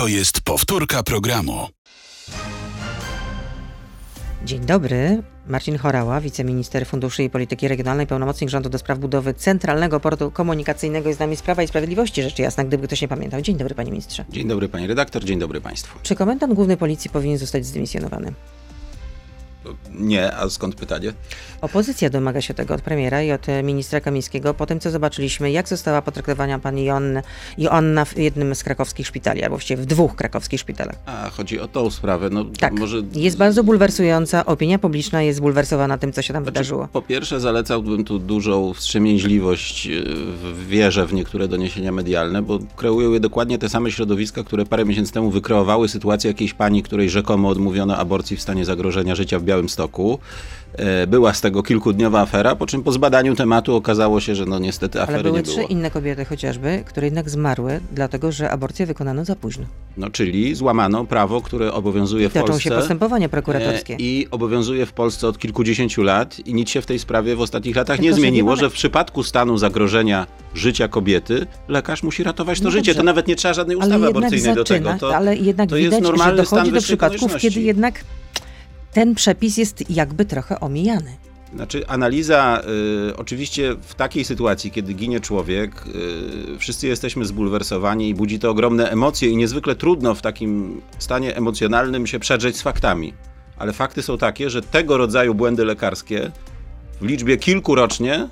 To jest powtórka programu. Dzień dobry. Marcin Horała, wiceminister funduszy i polityki regionalnej, pełnomocnik rządu do spraw budowy Centralnego Portu Komunikacyjnego jest z nami z Prawa i Sprawiedliwości, rzecz jasna, gdyby ktoś nie pamiętał. Dzień dobry, panie ministrze. Dzień dobry, pani redaktor. Dzień dobry państwu. Czy komendant główny policji powinien zostać zdymisjonowany? Nie, a skąd pytanie? Opozycja domaga się tego od premiera i od ministra Kamińskiego po tym, co zobaczyliśmy, jak została potraktowana pani Joanna w jednym z krakowskich szpitali, albo właściwie w dwóch krakowskich szpitalach. A, chodzi o tą sprawę. No, tak, może... jest bardzo bulwersująca, opinia publiczna jest zbulwersowana tym, co się tam wydarzyło. Po pierwsze, zalecałbym tu dużą wstrzemięźliwość w wierze w niektóre doniesienia medialne, bo kreują je dokładnie te same środowiska, które parę miesięcy temu wykreowały sytuację jakiejś pani, której rzekomo odmówiono aborcji w stanie zagrożenia życia w Białymstoku. Była z tego kilkudniowa afera, po czym po zbadaniu tematu okazało się, że no niestety afery nie było. Ale były trzy inne kobiety chociażby, które jednak zmarły, dlatego że aborcję wykonano za późno. No czyli złamano prawo, które obowiązuje w Polsce. Toczą się postępowania prokuratorskie. I obowiązuje w Polsce od kilkudziesięciu lat i nic się w tej sprawie w ostatnich latach tylko nie zmieniło, że w przypadku stanu zagrożenia życia kobiety lekarz musi ratować to życie. To nawet nie trzeba żadnej ustawy aborcyjnej do tego. Ale jednak widać, że dochodzi do przypadków, kiedy jednak... ten przepis jest jakby trochę omijany. Znaczy analiza, oczywiście w takiej sytuacji, kiedy ginie człowiek, wszyscy jesteśmy zbulwersowani i budzi to ogromne emocje i niezwykle trudno w takim stanie emocjonalnym się przedrzeć z faktami. Ale fakty są takie, że tego rodzaju błędy lekarskie w liczbie kilku rocznie,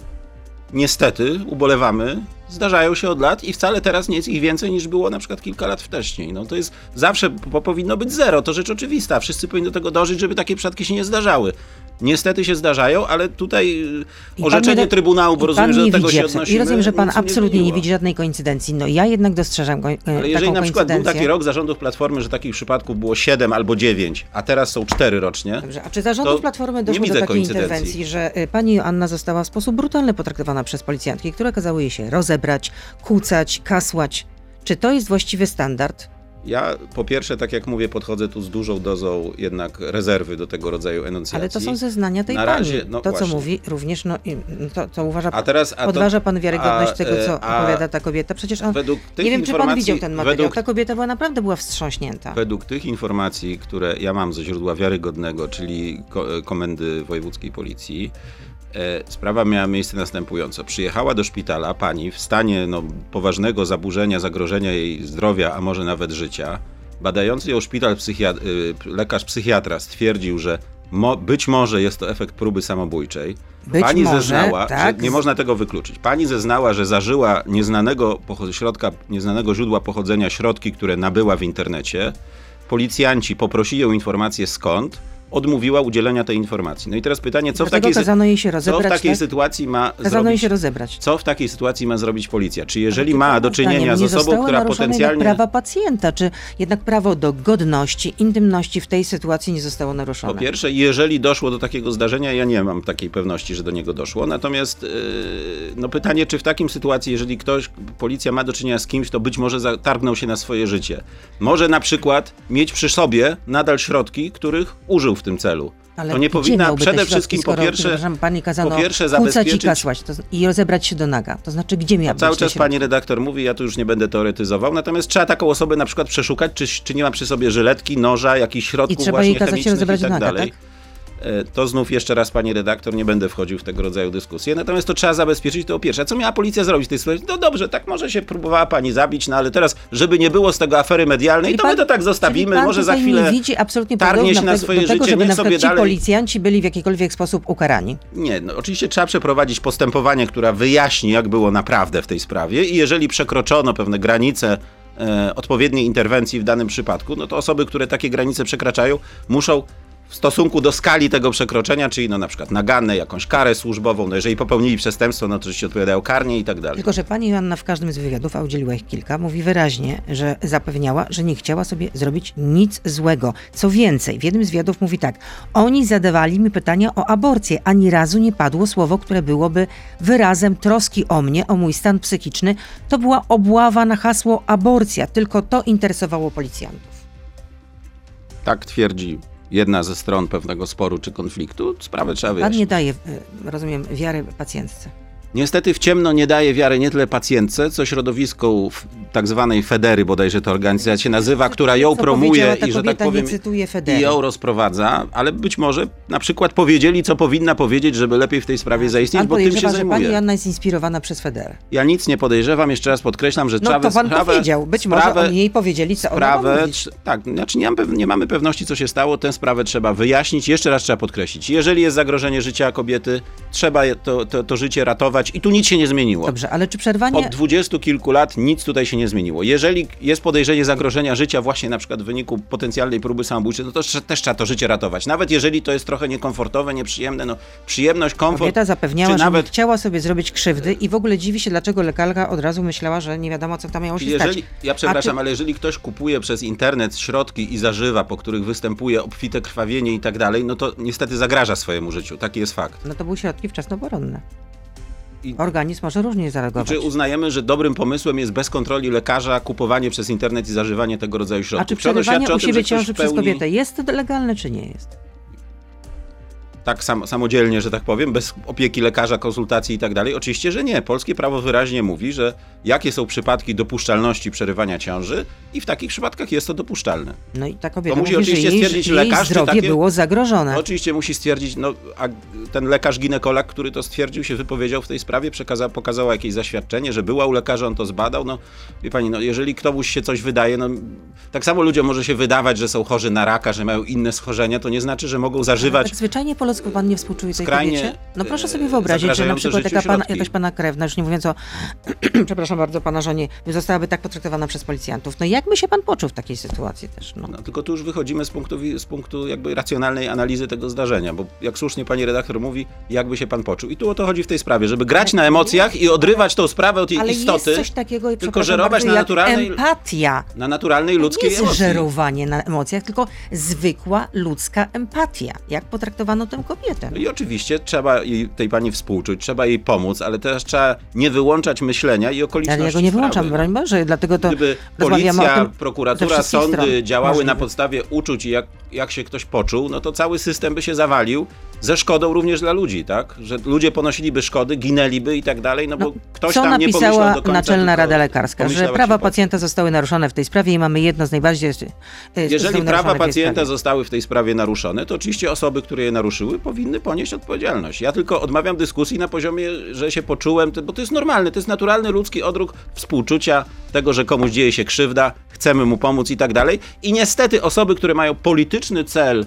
niestety, ubolewamy, zdarzają się od lat i wcale teraz nie jest ich więcej niż było na przykład kilka lat wcześniej. No to jest, zawsze powinno być zero, to rzecz oczywista. Wszyscy powinni do tego dążyć, żeby takie przypadki się nie zdarzały. Niestety się zdarzają, ale tutaj orzeczenie Trybunału, bo rozumiem, że do tego się odnosimy. I rozumiem, że pan absolutnie nie widzi żadnej koincydencji. No ja jednak dostrzegam taką koincydencję. Ale jeżeli na przykład był taki rok zarządów Platformy, że takich przypadków było 7 albo 9, a teraz są 4 rocznie. Dobrze, a czy zarządów Platformy doszło do takiej interwencji, że pani Joanna została w sposób brutalny potraktowana przez policjantki, które kazały jej się rozebrać, kłócać, kasłać? Czy to jest właściwy standard? Ja po pierwsze, tak jak mówię, podchodzę tu z dużą dozą jednak rezerwy do tego rodzaju enuncjacji. Ale to są zeznania tej pani. No to, właśnie, co mówi również, podważa pan wiarygodność tego, co opowiada ta kobieta. Przecież on, nie wiem, czy pan widział ten materiał. Ta kobieta naprawdę była wstrząśnięta. Według tych informacji, które ja mam ze źródła wiarygodnego, czyli Komendy Wojewódzkiej Policji, sprawa miała miejsce następująco. Przyjechała do szpitala pani w stanie poważnego zaburzenia, zagrożenia jej zdrowia, a może nawet życia. Badający ją szpital lekarz psychiatra stwierdził, że być może jest to efekt próby samobójczej. Pani zeznała, że nie można tego wykluczyć. Pani zeznała, że zażyła nieznanego źródła pochodzenia środki, które nabyła w internecie. Policjanci poprosili o informację skąd. Odmówiła udzielenia tej informacji. No i teraz pytanie, co w takiej sytuacji ma zrobić policja? Czy jeżeli ma do czynienia z osobą, która potencjalnie... prawa pacjenta, czy jednak prawo do godności, intymności w tej sytuacji nie zostało naruszone? Po pierwsze, jeżeli doszło do takiego zdarzenia, ja nie mam takiej pewności, że do niego doszło. Natomiast pytanie, czy w takim sytuacji, jeżeli policja ma do czynienia z kimś, to być może zatargnął się na swoje życie. Może na przykład mieć przy sobie nadal środki, których użył w tym celu. Ale to nie powinna przede wszystkim, po pierwsze zabezpieczyć... kasłać i rozebrać się do naga. To znaczy, gdzie miała być? Cały czas pani redaktor mówi, ja tu już nie będę teoretyzował, natomiast trzeba taką osobę na przykład przeszukać, czy nie ma przy sobie żyletki, noża, jakichś środków właśnie chemicznych i tak dalej. To znów jeszcze raz, pani redaktor, nie będę wchodził w tego rodzaju dyskusje, natomiast to trzeba zabezpieczyć to pierwsze. A co miała policja zrobić w tej sytuacji? No dobrze, tak może się próbowała pani zabić, no ale teraz, żeby nie było z tego afery medialnej, to my to tak zostawimy, może za chwilę targnie się na swoje życie, niech sobie dalej... policjanci byli w jakikolwiek sposób ukarani. Nie, oczywiście trzeba przeprowadzić postępowanie, które wyjaśni, jak było naprawdę w tej sprawie i jeżeli przekroczono pewne granice odpowiedniej interwencji w danym przypadku, no to osoby, które takie granice przekraczają, muszą w stosunku do skali tego przekroczenia, czyli na przykład naganę, jakąś karę służbową, jeżeli popełnili przestępstwo, to oczywiście odpowiadają karnie i tak dalej. Tylko że pani Joanna w każdym z wywiadów, a udzieliła ich kilka, mówi wyraźnie, że zapewniała, że nie chciała sobie zrobić nic złego. Co więcej, w jednym z wywiadów mówi tak: oni zadawali mi pytania o aborcję, ani razu nie padło słowo, które byłoby wyrazem troski o mnie, o mój stan psychiczny. To była obława na hasło aborcja, tylko to interesowało policjantów. Tak twierdzi jedna ze stron pewnego sporu czy konfliktu, sprawę trzeba wyjaśnić. Pan nie daje, rozumiem, wiary pacjentce. Niestety w ciemno nie daje wiary nie tyle pacjentce, co środowisku tak zwanej Federy, bodajże ta organizacja się nazywa, która ją promuje i, że tak powiem, i ją rozprowadza, ale być może na przykład powiedzieli, co powinna powiedzieć, żeby lepiej w tej sprawie zaistnieć, bo tym się zajmuje. Pani Joanna jest inspirowana przez Federę. Ja nic nie podejrzewam, jeszcze raz podkreślam, że Chavez... No to pan powiedział, być może oni jej powiedzieli, co ona mówić. Tak, znaczy nie mamy pewności, co się stało, tę sprawę trzeba wyjaśnić, jeszcze raz trzeba podkreślić. Jeżeli jest zagrożenie życia kobiety, trzeba to życie ratować, i tu nic się nie zmieniło. Dobrze, ale czy przerwanie... Od 20 kilku lat nic tutaj się nie zmieniło. Jeżeli jest podejrzenie zagrożenia życia właśnie na przykład w wyniku potencjalnej próby samobójczej, no to też trzeba to życie ratować. Nawet jeżeli to jest trochę niekomfortowe, nieprzyjemne, no przyjemność, komfort... Kobieta zapewniała, że nawet... chciała sobie zrobić krzywdy i w ogóle dziwi się, dlaczego lekarka od razu myślała, że nie wiadomo, co tam miało się stać. Ja przepraszam, ale jeżeli ktoś kupuje przez internet środki i zażywa, po których występuje obfite krwawienie i tak dalej, no to niestety zagraża swojemu życiu. Taki jest fakt. No to były środki wczesnoporonne. Organizm może różnie zareagować. Czy uznajemy, że dobrym pomysłem jest bez kontroli lekarza kupowanie przez internet i zażywanie tego rodzaju środków? A czy przerywanie u siebie ciąży przez kobietę jest to legalne, czy nie jest? Tak samodzielnie, że tak powiem, bez opieki lekarza, konsultacji i tak dalej? Oczywiście, że nie. Polskie prawo wyraźnie mówi, że jakie są przypadki dopuszczalności przerywania ciąży i w takich przypadkach jest to dopuszczalne. No i ta kobieta musi oczywiście stwierdzić lekarz, zdrowie takie było zagrożone. Oczywiście musi stwierdzić, no a ten lekarz ginekolog, który to stwierdził, się wypowiedział w tej sprawie, pokazała jakieś zaświadczenie, że była u lekarza, on to zbadał. No wie pani, no jeżeli komuś się coś wydaje, no tak samo ludziom może się wydawać, że są chorzy na raka, że mają inne schorzenia, to nie znaczy, że mogą zażywać... Skoro pan nie współczuje tej kobiecie? No proszę sobie wyobrazić, że na przykład jakaś pana krewna, już nie mówiąc o, przepraszam bardzo, pana żonie, zostałaby tak potraktowana przez policjantów. No jakby się pan poczuł w takiej sytuacji też? No tylko tu już wychodzimy z punktu jakby racjonalnej analizy tego zdarzenia, bo jak słusznie pani redaktor mówi, jakby się pan poczuł. I tu o to chodzi w tej sprawie, żeby grać na emocjach i odrywać tą sprawę od jej istoty. Ale jest coś takiego, tylko żerować na naturalnej empatia. Na naturalnej ludzkiej emocji. Nie jest żerowanie na emocjach, tylko zwykła ludzka empatia. Jak potraktowano tę kobietę. No i oczywiście trzeba tej pani współczuć, trzeba jej pomóc, ale też trzeba nie wyłączać myślenia i okoliczności. Ale ja go nie wyłączam, broń Boże, dlatego to gdyby policja, prokuratura, sądy działały na podstawie uczuć i jak się ktoś poczuł, no to cały system by się zawalił, ze szkodą również dla ludzi, tak? Że ludzie ponosiliby szkody, ginęliby i tak dalej, no bo ktoś tam nie pomyślał do końca. Co napisała Naczelna Rada Lekarska, że prawa pacjenta zostały naruszone w tej sprawie i mamy jedno z najbardziej... Jeżeli prawa pacjenta zostały w tej sprawie naruszone, to oczywiście osoby, które je naruszyły, powinny ponieść odpowiedzialność. Ja tylko odmawiam dyskusji na poziomie, że się poczułem, bo to jest normalne, to jest naturalny ludzki odruch współczucia tego, że komuś dzieje się krzywda, chcemy mu pomóc i tak dalej. I niestety osoby, które mają polityczny cel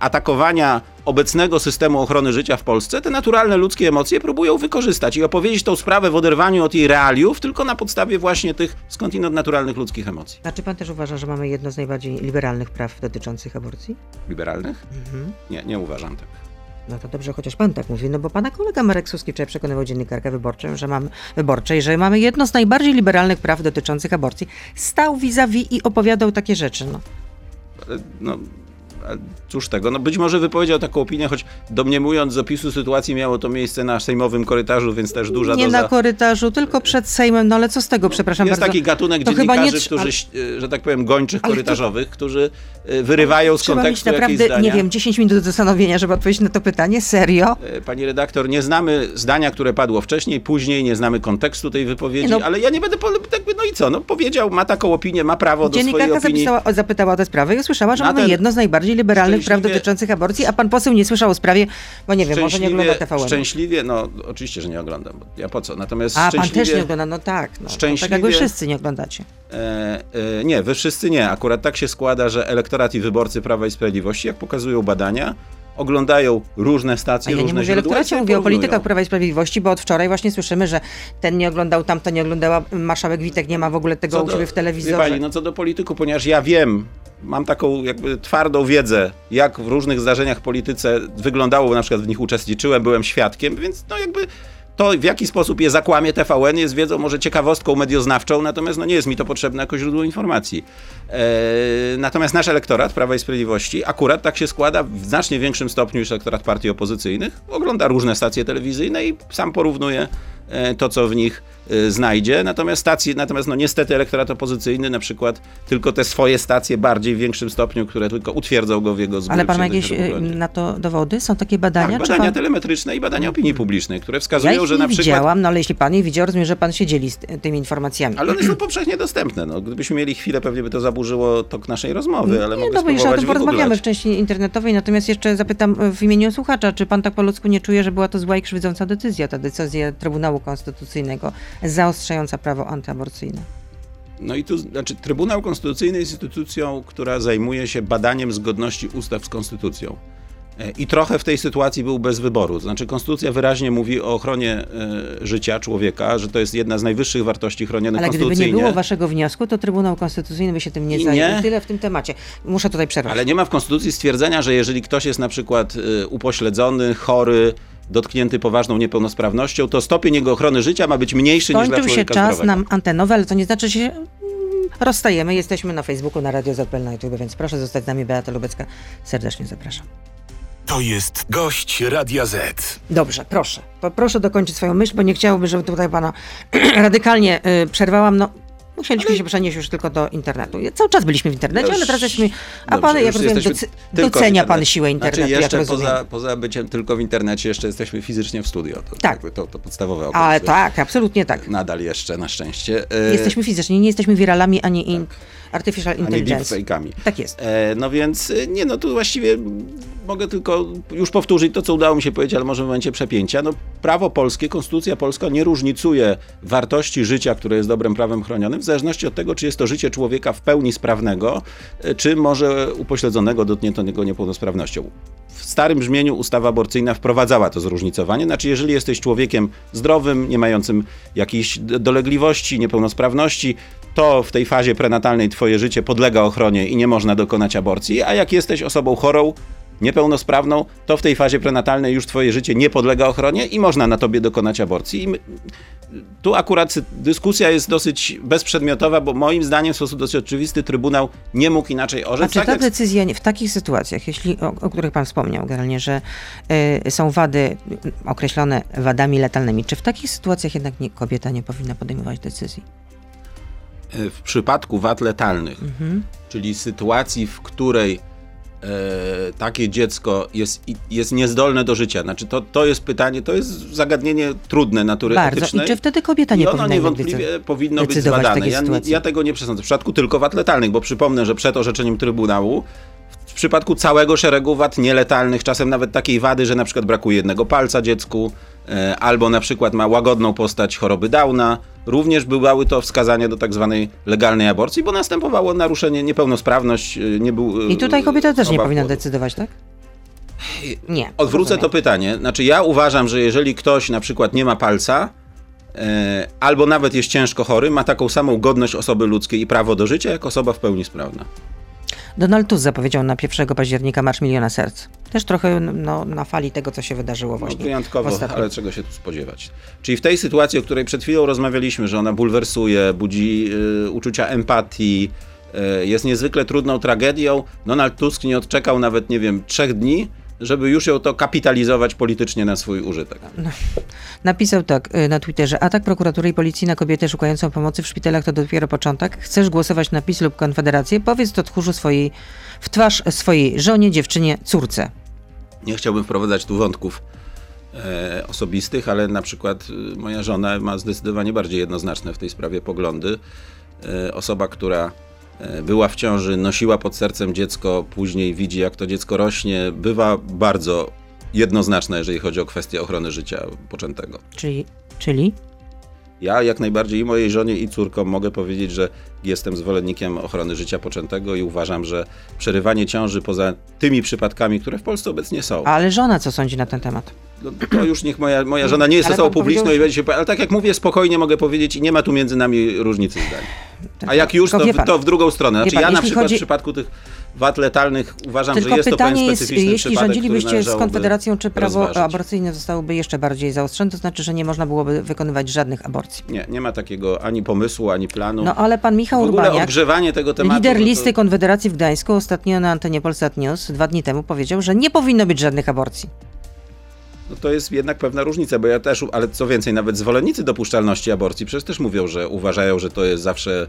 atakowania obecnego systemu ochrony życia w Polsce, te naturalne ludzkie emocje próbują wykorzystać i opowiedzieć tą sprawę w oderwaniu od jej realiów, tylko na podstawie właśnie tych skądinąd naturalnych ludzkich emocji. A czy pan też uważa, że mamy jedno z najbardziej liberalnych praw dotyczących aborcji? Liberalnych? Mhm. Nie uważam tak. No to dobrze, chociaż pan tak mówi, no bo pana kolega Marek Suski wczoraj przekonywał dziennikarkę wyborczej, że mamy jedno z najbardziej liberalnych praw dotyczących aborcji. Stał vis-a-vis i opowiadał takie rzeczy, Cóż tego, być może wypowiedział taką opinię, choć domniemując z opisu sytuacji miało to miejsce na sejmowym korytarzu, więc też duża doza... Nie na korytarzu, tylko przed Sejmem, ale co z tego, przepraszam jest bardzo. Jest taki gatunek dziennikarzy, którzy, że tak powiem, gończych korytarzowych, którzy wyrywają z kontekstu jakieś zdania. Trzeba mieć naprawdę, 10 minut do zastanowienia, żeby odpowiedzieć na to pytanie, serio? Pani redaktor, nie znamy zdania, które padło wcześniej, później nie znamy kontekstu tej wypowiedzi, ale ja nie będę, powiedział, ma taką opinię, ma prawo do swojej opinii. Dziennikarka zapytała o tę sprawę i usłyszała, że mamy jedno z najbardziej liberalnych praw dotyczących aborcji, a pan poseł nie słyszał o sprawie, bo nie wiem, może nie ogląda TVN. Szczęśliwie, oczywiście, że nie oglądam, bo ja po co, natomiast szczęśliwie... A pan też nie ogląda, tak jak wy wszyscy nie oglądacie. Nie, wy wszyscy nie, akurat tak się składa, że elektorat i wyborcy Prawa i Sprawiedliwości, jak pokazują badania, oglądają różne stacje, różne źródła. Mówię o politykach Prawa i Sprawiedliwości, bo od wczoraj właśnie słyszymy, że ten nie oglądał, tamto nie oglądała, marszałek Witek nie ma w ogóle tego u siebie w telewizorze. Wie pani, co do polityku, ponieważ ja wiem, mam taką jakby twardą wiedzę, jak w różnych zdarzeniach w polityce wyglądało, bo na przykład w nich uczestniczyłem, byłem świadkiem, więc to, w jaki sposób je zakłamie TVN, jest wiedzą może ciekawostką medioznawczą, natomiast nie jest mi to potrzebne jako źródło informacji. Natomiast nasz elektorat Prawa i Sprawiedliwości, akurat tak się składa, w znacznie większym stopniu niż elektorat partii opozycyjnych, ogląda różne stacje telewizyjne i sam porównuje to, co w nich znajdzie. Natomiast no niestety elektorat opozycyjny na przykład tylko te swoje stacje bardziej w większym stopniu, które tylko utwierdzą go w jego zbyt. Ale pan ma jakieś na to dowody? Są takie badania? Tak, badania telemetryczne i badania opinii publicznej, które wskazują, że na przykład... widziałam, no ale jeśli pan je widział, rozumiem, że pan się dzieli z tymi informacjami. Ale one są powszechnie dostępne. No, gdybyśmy mieli chwilę, pewnie by to zaburzyło tok naszej rozmowy, ale nie, mogę spróbować wygooglać. Porozmawiamy w części internetowej, natomiast jeszcze zapytam w imieniu słuchacza, czy pan tak po ludzku nie czuje, że była to zła i krzywdząca decyzja, ta decyzja Trybunału Konstytucyjnego zaostrzająca prawo antyaborcyjne? No i tu, znaczy, Trybunał Konstytucyjny jest instytucją, która zajmuje się badaniem zgodności ustaw z konstytucją. I trochę w tej sytuacji był bez wyboru. Znaczy, konstytucja wyraźnie mówi o ochronie życia człowieka, że to jest jedna z najwyższych wartości chronionych konstytucyjnie. Ale gdyby nie było waszego wniosku, to Trybunał Konstytucyjny by się tym nie zajął. Tyle w tym temacie. Muszę tutaj przerwać. Ale nie ma w konstytucji stwierdzenia, że jeżeli ktoś jest na przykład upośledzony, chory, dotknięty poważną niepełnosprawnością, to stopień jego ochrony życia ma być mniejszy niż dla człowieka zdrowego. Kończył się czas nam antenowy, ale to nie znaczy, że się rozstajemy. Jesteśmy na Facebooku, na Radio ZPL, na YouTube, więc proszę zostać z nami. Beata Lubecka, serdecznie zapraszam. To jest gość Radia Z. Dobrze, proszę dokończyć swoją myśl, bo nie chciałbym, żeby tutaj pana radykalnie przerwałam. No, musieliśmy się przenieść już tylko do internetu. Cały czas byliśmy w internecie, ale teraz jesteśmy... A dobrze, pan, ja rozumiem, docenia pan siłę internetu. Znaczy jeszcze poza byciem tylko w internecie, jeszcze jesteśmy fizycznie w studio. To podstawowe określenie. Ale tak, absolutnie tak. Nadal jeszcze, na szczęście. Jesteśmy fizycznie, nie jesteśmy wiralami, ani artificial intelligence. Tak jest. No więc, tu właściwie mogę tylko już powtórzyć to, co udało mi się powiedzieć, ale może w momencie przepięcia. No, prawo polskie, konstytucja polska nie różnicuje wartości życia, które jest dobrem prawem chronionym, w zależności od tego, czy jest to życie człowieka w pełni sprawnego, czy może upośledzonego, dotkniętego niepełnosprawnością. W starym brzmieniu ustawa aborcyjna wprowadzała to zróżnicowanie. Znaczy, jeżeli jesteś człowiekiem zdrowym, nie mającym jakiejś dolegliwości, niepełnosprawności, to w tej fazie prenatalnej twoje życie podlega ochronie i nie można dokonać aborcji, a jak jesteś osobą chorą, niepełnosprawną, to w tej fazie prenatalnej już twoje życie nie podlega ochronie i można na tobie dokonać aborcji. Tu akurat dyskusja jest dosyć bezprzedmiotowa, bo moim zdaniem w sposób dosyć oczywisty Trybunał nie mógł inaczej orzec. A czy ta decyzja w takich sytuacjach, o których pan wspomniał generalnie, że są wady określone wadami letalnymi, czy w takich sytuacjach jednak kobieta nie powinna podejmować decyzji? W przypadku wad letalnych, czyli sytuacji, w której takie dziecko jest niezdolne do życia. Znaczy to jest pytanie, to jest zagadnienie trudne natury etycznej. I czy wtedy kobieta nie powinna niewątpliwie powinno być zbadane. Ja tego nie przesądzę. W przypadku tylko wad letalnych, bo przypomnę, że przed orzeczeniem Trybunału w przypadku całego szeregu wad nieletalnych, czasem nawet takiej wady, że na przykład brakuje jednego palca dziecku, albo na przykład ma łagodną postać choroby Downa, również bywały to wskazania do tak zwanej legalnej aborcji, bo następowało naruszenie, niepełnosprawność, nie był... I tutaj kobieta też nie powinna decydować, tak? Nie. Odwrócę to pytanie. Znaczy, ja uważam, że jeżeli ktoś na przykład nie ma palca, albo nawet jest ciężko chory, ma taką samą godność osoby ludzkiej i prawo do życia, jak osoba w pełni sprawna. Donald Tusk zapowiedział na 1 października Marsz Miliona Serc. Też trochę na fali tego, co się wydarzyło właśnie. No, wyjątkowo, ale czego się tu spodziewać. Czyli w tej sytuacji, o której przed chwilą rozmawialiśmy, że ona bulwersuje, budzi uczucia empatii, jest niezwykle trudną tragedią, Donald Tusk nie odczekał nawet, 3 dni, żeby już ją to kapitalizować politycznie na swój użytek. Napisał tak na Twitterze: atak prokuratury i policji na kobietę szukającą pomocy w szpitalach to dopiero początek. Chcesz głosować na PiS lub Konfederację? Powiedz to tchórzu w twarz swojej żonie, dziewczynie, córce. Nie chciałbym wprowadzać tu wątków osobistych, ale na przykład moja żona ma zdecydowanie bardziej jednoznaczne w tej sprawie poglądy. Osoba, która była w ciąży, nosiła pod sercem dziecko, później widzi, jak to dziecko rośnie, bywa bardzo jednoznaczna, jeżeli chodzi o kwestię ochrony życia poczętego. Czyli? Ja jak najbardziej i mojej żonie, i córkom mogę powiedzieć, że jestem zwolennikiem ochrony życia poczętego i uważam, że przerywanie ciąży poza tymi przypadkami, które w Polsce obecnie są. Ale żona co sądzi na ten temat? To już niech moja żona nie jest osobą publiczną i będzie się... Ale tak jak mówię, spokojnie mogę powiedzieć i nie ma tu między nami różnicy zdań. A jak już, to w drugą stronę. Znaczy ja na przykład w przypadku tych wad letalnych uważam, że jest to pewien specyficzny przypadek, który należałoby rozważyć. Jeśli rządzilibyście z Konfederacją, czy prawo aborcyjne zostałoby jeszcze bardziej zaostrzone, to znaczy, że nie można byłoby wykonywać żadnych aborcji. Nie ma takiego ani pomysłu, ani planu. No ale pan Michał Urbaniak, lider listy Konfederacji w Gdańsku, ostatnio na antenie Polsat News 2 dni temu powiedział, że nie powinno być żadnych aborcji. no to jest jednak pewna różnica, bo ja też, ale co więcej, nawet zwolennicy dopuszczalności aborcji przecież też mówią, że uważają, że to jest zawsze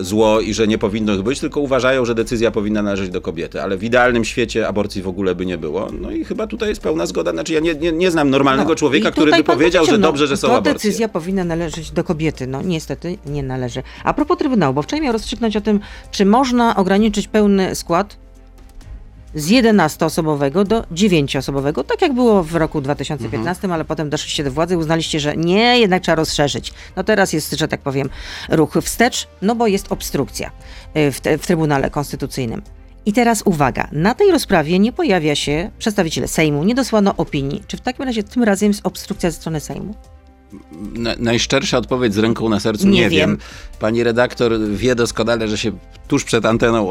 zło i że nie powinno być, tylko uważają, że decyzja powinna należeć do kobiety, ale w idealnym świecie aborcji w ogóle by nie było. No i chyba tutaj jest pełna zgoda, znaczy ja nie znam normalnego człowieka, który by powiedział, że dobrze, że są aborcje. To decyzja powinna należeć do kobiety, no niestety nie należy. A propos Trybunału, bo wczoraj miał rozstrzygnąć o tym, czy można ograniczyć pełny skład z 11-osobowego do 9-osobowego, tak jak było w roku 2015, ale potem doszliście do władzy i uznaliście, że nie, jednak trzeba rozszerzyć. No teraz jest, że tak powiem, ruch wstecz, no bo jest obstrukcja w Trybunale Konstytucyjnym. I teraz uwaga, na tej rozprawie nie pojawia się przedstawiciel Sejmu, nie dosłano opinii. Czy w takim razie tym razem jest obstrukcja ze strony Sejmu? Najszczersza odpowiedź z ręką na sercu, nie wiem. Pani redaktor wie doskonale, że się tuż przed anteną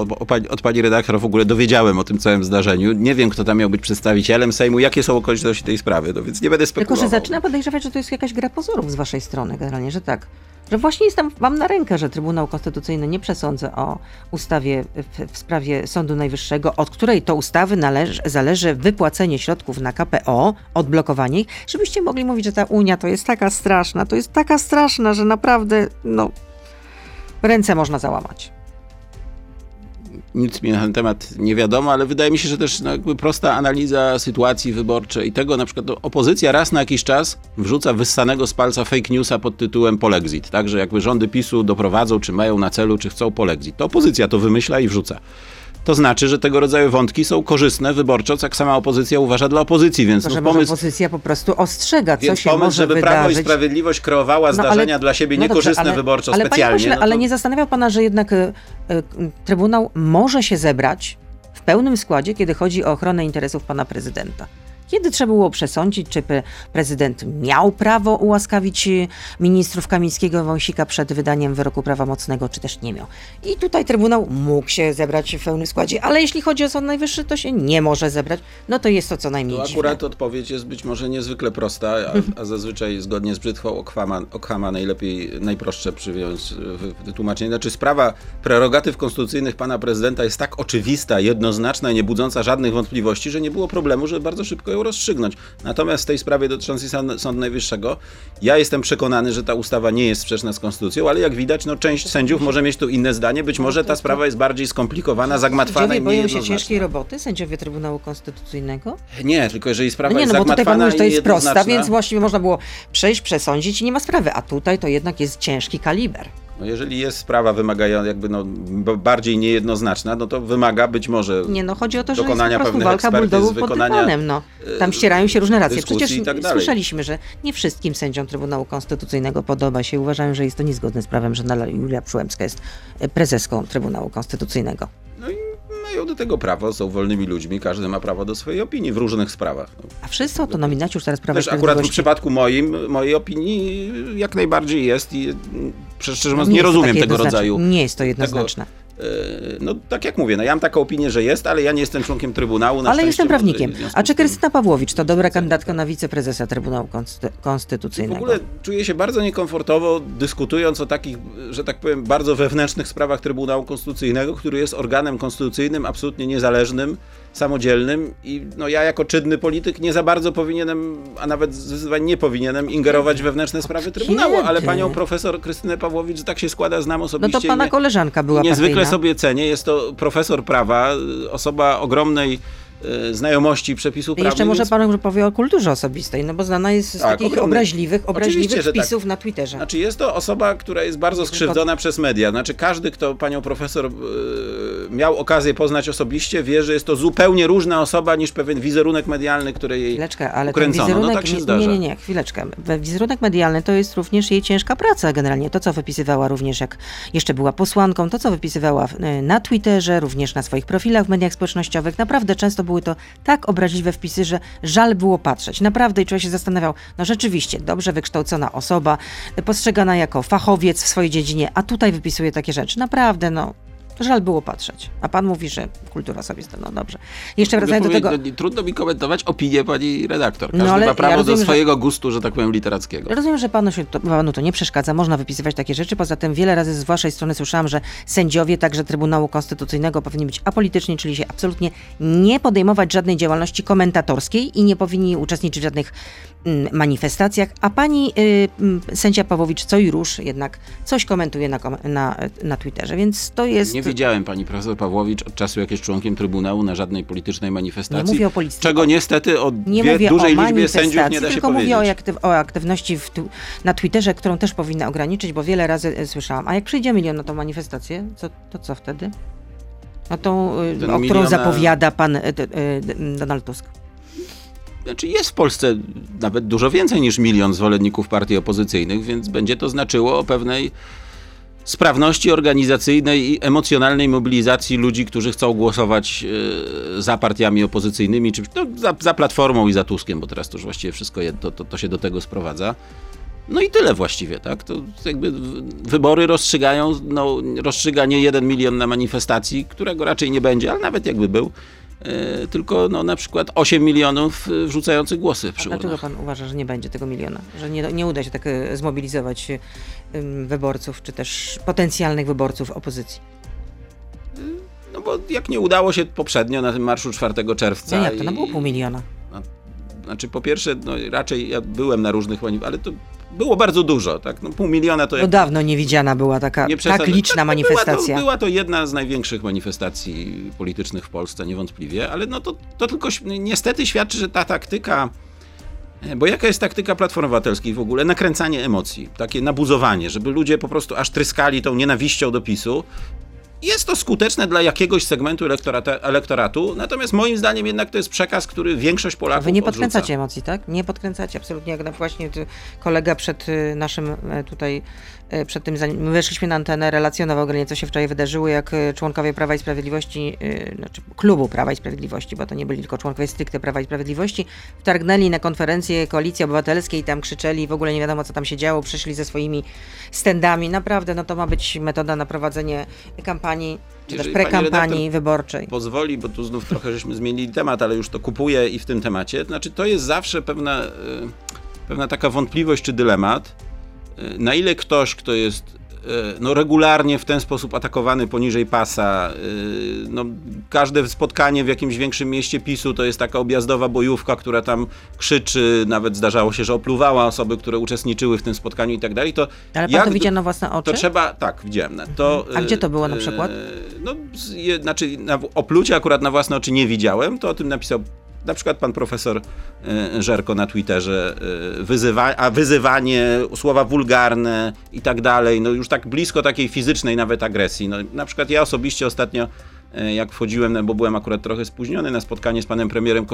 od pani redaktor w ogóle dowiedziałem o tym całym zdarzeniu. Nie wiem, kto tam miał być przedstawicielem Sejmu, jakie są okoliczności tej sprawy, no więc nie będę spekulował. Tylko, że zaczyna podejrzewać, że to jest jakaś gra pozorów z waszej strony generalnie, że tak. Że właśnie jest tam wam na rękę, że Trybunał Konstytucyjny nie przesądza o ustawie w sprawie Sądu Najwyższego, od której to ustawy zależy wypłacenie środków na KPO, odblokowanie ich, żebyście mogli mówić, że ta Unia to jest taka straszna, że naprawdę ręce można załamać. Nic mi na ten temat nie wiadomo, ale wydaje mi się, że też jakby prosta analiza sytuacji wyborczej i tego, na przykład opozycja raz na jakiś czas wrzuca wyssanego z palca fake newsa pod tytułem polexit, tak, że jakby rządy PiSu doprowadzą, czy mają na celu, czy chcą polexit. To opozycja to wymyśla i wrzuca. To znaczy, że tego rodzaju wątki są korzystne wyborczo, jak sama opozycja uważa dla opozycji, więc pomysł... opozycja po prostu ostrzega, co się pomysł, może wydarzyć. Prawo i Sprawiedliwość kreowała zdarzenia dla siebie niekorzystne wyborczo ale specjalnie. Panie pośle, ale nie zastanawiał pana, że jednak Trybunał może się zebrać w pełnym składzie, kiedy chodzi o ochronę interesów pana prezydenta? Kiedy trzeba było przesądzić, czy prezydent miał prawo ułaskawić ministrów Kamińskiego, Wąsika przed wydaniem wyroku prawomocnego, czy też nie miał. I tutaj Trybunał mógł się zebrać w pełnym składzie, ale jeśli chodzi o Sąd Najwyższy, to się nie może zebrać. No to jest to co najmniej dziwne. Akurat odpowiedź jest być może niezwykle prosta, a zazwyczaj zgodnie z brzytwą Okhama najprostsze przyjąć wytłumaczenie. Znaczy sprawa prerogatyw konstytucyjnych pana prezydenta jest tak oczywista, jednoznaczna i nie budząca żadnych wątpliwości, że nie było problemu, że bardzo szybko ją rozstrzygnąć. Natomiast w tej sprawie dotyczącej Sądu Najwyższego, ja jestem przekonany, że ta ustawa nie jest sprzeczna z konstytucją, ale jak widać, część sędziów może mieć tu inne zdanie. Być może ta sprawa jest bardziej skomplikowana, zagmatwana i niejednoznaczna. Boją się ciężkiej roboty sędziowie Trybunału Konstytucyjnego? Nie, tylko jeżeli sprawa jest zagmatwana i jednoznaczna... bo tutaj pan mówi, że to jest prosta, więc właściwie można było przejść, przesądzić i nie ma sprawy. A tutaj to jednak jest ciężki kaliber. No jeżeli jest sprawa wymagająca, bardziej niejednoznaczna, no to wymaga być może chodzi o to, że dokonania jest po prostu walka buldogów pod dywanem, Tam ścierają się różne racje. Przecież słyszeliśmy, że nie wszystkim sędziom Trybunału Konstytucyjnego podoba się i uważają, że jest to niezgodne z prawem, że Julia Przyłębska jest prezeską Trybunału Konstytucyjnego. No i mają do tego prawo, są wolnymi ludźmi, każdy ma prawo do swojej opinii w różnych sprawach. A wszyscy o to nominaci już teraz Prawa i Sprawiedliwości. Akurat w przypadku mojej opinii jak najbardziej jest i szczerze mówiąc nie rozumiem tego rodzaju. Nie jest to jednoznaczne. Tak jak mówię, ja mam taką opinię, że jest, ale ja nie jestem członkiem Trybunału. Ale jestem prawnikiem. A czy Krystyna Pawłowicz to dobra kandydatka na wiceprezesa Trybunału Konstytucyjnego? W ogóle czuję się bardzo niekomfortowo dyskutując o takich, że tak powiem, bardzo wewnętrznych sprawach Trybunału Konstytucyjnego, który jest organem konstytucyjnym, absolutnie niezależnym, samodzielnym i ja jako czynny polityk nie za bardzo powinienem, a nawet zdecydowanie nie powinienem ingerować wewnętrzne sprawy Trybunału, ale panią profesor Krystynę Pawłowicz tak się składa, znam osobiście. No to pana koleżanka była niezwykle sobie cenię, jest to profesor prawa, osoba ogromnej znajomości przepisów prawnych. Jeszcze może pan powie o kulturze osobistej, bo znana jest z takich obraźliwych wpisów na Twitterze. Znaczy jest to osoba, która jest bardzo skrzywdzona przez media. Znaczy każdy, kto panią profesor miał okazję poznać osobiście, wie, że jest to zupełnie różna osoba niż pewien wizerunek medialny, który jej ukręcono. Wizerunek, tak się zdarza. Nie, chwileczkę. Wizerunek medialny to jest również jej ciężka praca generalnie. To, co wypisywała również, jak jeszcze była posłanką, to, co wypisywała na Twitterze, również na swoich profilach w mediach społecznościowych. Naprawdę często były to tak obraźliwe wpisy, że żal było patrzeć. Naprawdę i człowiek się zastanawiał, rzeczywiście, dobrze wykształcona osoba, postrzegana jako fachowiec w swojej dziedzinie, a tutaj wypisuje takie rzeczy. Naprawdę, Żal było patrzeć. A pan mówi, że kultura sobie stoi. No dobrze. Jeszcze wracając do tego... No, trudno mi komentować opinię pani redaktor. Każdy ma prawo do swojego gustu, że tak powiem, literackiego. Rozumiem, że panu to nie przeszkadza. Można wypisywać takie rzeczy. Poza tym wiele razy z waszej strony słyszałam, że sędziowie, także Trybunału Konstytucyjnego, powinni być apolityczni, czyli się absolutnie nie podejmować żadnej działalności komentatorskiej i nie powinni uczestniczyć w żadnych manifestacjach. A pani sędzia Pawłowicz co i rusz jednak coś komentuje na Twitterze, więc to jest... Nie widziałem pani profesor Pawłowicz od czasu, jak jest członkiem Trybunału, na żadnej politycznej manifestacji, nie mówię o czego niestety o dużej liczbie sędziów nie da się tylko powiedzieć. Mówię o aktywności na Twitterze, którą też powinna ograniczyć, bo wiele razy słyszałam, a jak przyjdzie milion na tą manifestację, to co wtedy? Na tą, o którą zapowiada pan Donald Tusk. Znaczy jest w Polsce nawet dużo więcej niż milion zwolenników partii opozycyjnych, więc będzie to znaczyło o pewnej sprawności organizacyjnej i emocjonalnej mobilizacji ludzi, którzy chcą głosować za partiami opozycyjnymi, czy za Platformą i za Tuskiem, bo teraz to już właściwie wszystko to się do tego sprowadza. No i tyle właściwie, tak? To jakby wybory rozstrzyga nie 1 milion na manifestacji, którego raczej nie będzie, ale nawet jakby był, tylko na przykład 8 milionów wrzucających głosy przy urnach. Dlaczego pan uważa, że nie będzie tego miliona? Że nie uda się tak zmobilizować wyborców, czy też potencjalnych wyborców opozycji? No bo jak nie udało się poprzednio na tym marszu 4 czerwca... No jak to? No było 0,5 miliona. Znaczy po pierwsze, raczej ja byłem na różnych, ale to było bardzo dużo, tak? 0,5 miliona to... dawno niewidziana była tak liczna manifestacja. Była to jedna z największych manifestacji politycznych w Polsce, niewątpliwie, ale to tylko niestety świadczy, że ta taktyka... Bo jaka jest taktyka Platformy Obywatelskiej w ogóle? Nakręcanie emocji, takie nabuzowanie, żeby ludzie po prostu aż tryskali tą nienawiścią do PiS-u. Jest to skuteczne dla jakiegoś segmentu elektoratu, natomiast moim zdaniem jednak to jest przekaz, który większość Polaków odrzuca. Wy nie podkręcacie emocji, tak? Nie podkręcacie, absolutnie, jak właśnie kolega przed naszym tutaj, przed tym zanim weszliśmy na antenę, relacjonował ogólnie, co się wczoraj wydarzyło, jak członkowie Prawa i Sprawiedliwości, znaczy klubu Prawa i Sprawiedliwości, bo to nie byli tylko członkowie stricte Prawa i Sprawiedliwości, wtargnęli na konferencję Koalicji Obywatelskiej i tam krzyczeli, w ogóle nie wiadomo, co tam się działo, przyszli ze swoimi standami. Naprawdę, to ma być metoda na prowadzenie kampanii, czy też prekampanii wyborczej. Pozwoli, bo tu znów trochę żeśmy zmienili temat, ale już to kupuję i w tym temacie. Znaczy to jest zawsze pewna taka wątpliwość czy dylemat, na ile ktoś, kto jest regularnie w ten sposób atakowany poniżej pasa, każde spotkanie w jakimś większym mieście PiS-u to jest taka objazdowa bojówka, która tam krzyczy, nawet zdarzało się, że opluwała osoby, które uczestniczyły w tym spotkaniu i tak dalej. Ale pan to widział na własne oczy? To trzeba, tak, widziałem. A gdzie to było na przykład? Znaczy oplucie akurat na własne oczy nie widziałem, to o tym napisał na przykład pan profesor Żerko na Twitterze, wyzywanie, słowa wulgarne i tak dalej, już tak blisko takiej fizycznej nawet agresji. Na przykład ja osobiście ostatnio, jak wchodziłem, bo byłem akurat trochę spóźniony na spotkanie z panem premierem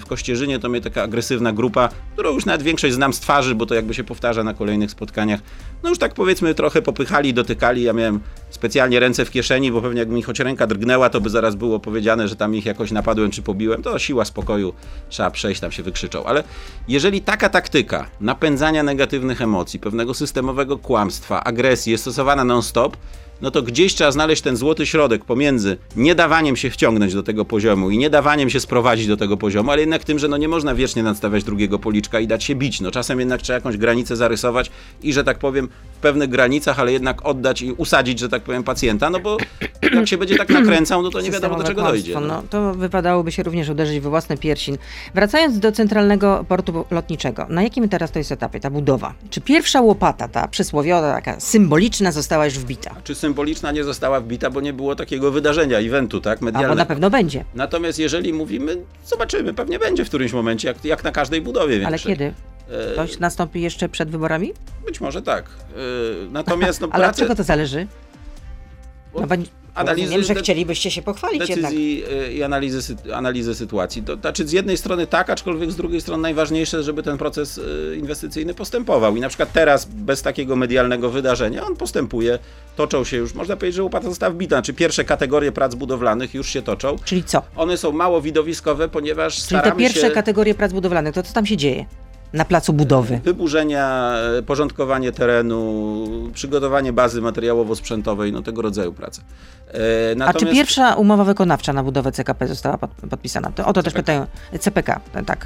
w Kościerzynie, to mnie taka agresywna grupa, którą już nawet większość znam z twarzy, bo to jakby się powtarza na kolejnych spotkaniach, już tak powiedzmy trochę popychali, dotykali, ja miałem specjalnie ręce w kieszeni, bo pewnie jakby mi choć ręka drgnęła, to by zaraz było powiedziane, że tam ich jakoś napadłem czy pobiłem, to siła spokoju, trzeba przejść, tam się wykrzyczą, ale jeżeli taka taktyka napędzania negatywnych emocji, pewnego systemowego kłamstwa, agresji jest stosowana non-stop, to gdzieś trzeba znaleźć ten złoty środek pomiędzy nie dawaniem się wciągnąć do tego poziomu i nie dawaniem się sprowadzić do tego poziomu, ale jednak tym, że nie można wiecznie nadstawiać drugiego policzka i dać się bić. Czasem jednak trzeba jakąś granicę zarysować i, że tak powiem, w pewnych granicach, ale jednak oddać i usadzić, że tak powiem, pacjenta, bo jak się będzie tak nakręcał, to nie wiadomo, do czego dojdzie. To wypadałoby się również uderzyć we własne piersi. Wracając do Centralnego Portu Lotniczego, na jakim teraz to jest etapie ta budowa? Czy pierwsza łopata, ta przysłowiowa, taka symboliczna, została już wbita? Symboliczna nie została wbita, bo nie było takiego wydarzenia, eventu, tak? Medialnego. Albo na pewno będzie. Natomiast jeżeli mówimy, zobaczymy, pewnie będzie w którymś momencie, jak na każdej budowie większej. Ale kiedy? Ktoś nastąpi jeszcze przed wyborami? Być może tak. Natomiast ale od czego to zależy? Rozumiem, że chcielibyście się pochwalić decyzji jednak. I analizy sytuacji. To znaczy z jednej strony tak, aczkolwiek z drugiej strony najważniejsze, żeby ten proces inwestycyjny postępował. I na przykład teraz, bez takiego medialnego wydarzenia, on postępuje, toczą się już, można powiedzieć, że łopata została wbita. Znaczy pierwsze kategorie prac budowlanych już się toczą. Czyli co? One są mało widowiskowe, ponieważ staramy się... Czyli te pierwsze kategorie prac budowlanych, to co tam się dzieje? na placu budowy? Wyburzenia, porządkowanie terenu, przygotowanie bazy materiałowo-sprzętowej, no tego rodzaju prace. Natomiast... A czy pierwsza umowa wykonawcza na budowę CKP została podpisana? O to też pytają, CPK, tak,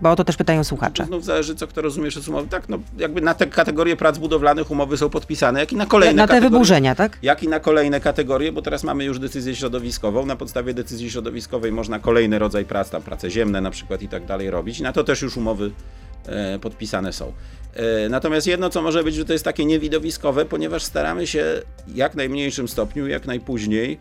bo o to też pytają słuchacze. Znów zależy, co kto rozumie przez umowę. Tak, no jakby na te kategorie prac budowlanych umowy są podpisane, jak i na kolejne na kategorie. Na te wyburzenia, tak? Jak i na kolejne kategorie, bo teraz mamy już decyzję środowiskową. Na podstawie decyzji środowiskowej można kolejny rodzaj prac, tam prace ziemne na przykład i tak dalej robić. Na to też już umowy podpisane są. Natomiast jedno, co może być, że to jest takie niewidowiskowe, ponieważ staramy się jak najmniejszym stopniu, jak najpóźniej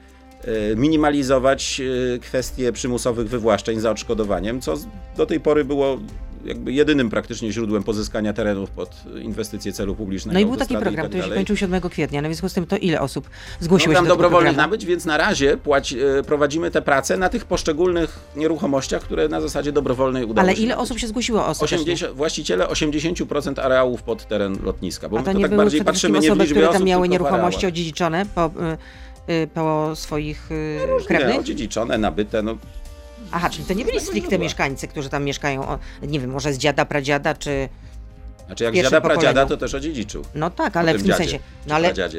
minimalizować kwestie przymusowych wywłaszczeń za odszkodowaniem, co do tej pory było jakby jedynym praktycznie źródłem pozyskania terenów pod inwestycje celu publicznego. No i był taki program, tak, który się kończył 7 kwietnia, no w związku z tym to ile osób zgłosiło się do tego programu? Program nabyć, więc na razie prowadzimy te prace na tych poszczególnych nieruchomościach, które na zasadzie dobrowolnej udało się. Ale ile osób się zgłosiło? Właściciele 80% areałów pod teren lotniska. Bo my to tak bardziej patrzymy nie w liczbie osób, które tam miały nieruchomości odziedziczone po swoich krewnych? Nie, odziedziczone, nabyte, no. Aha, czyli to nie byli stricte mieszkańcy, którzy tam mieszkają, nie wiem, może z dziada, pradziada, czy... Znaczy jak z dziada, pradziada, to też odziedziczył. No tak, ale w tym sensie,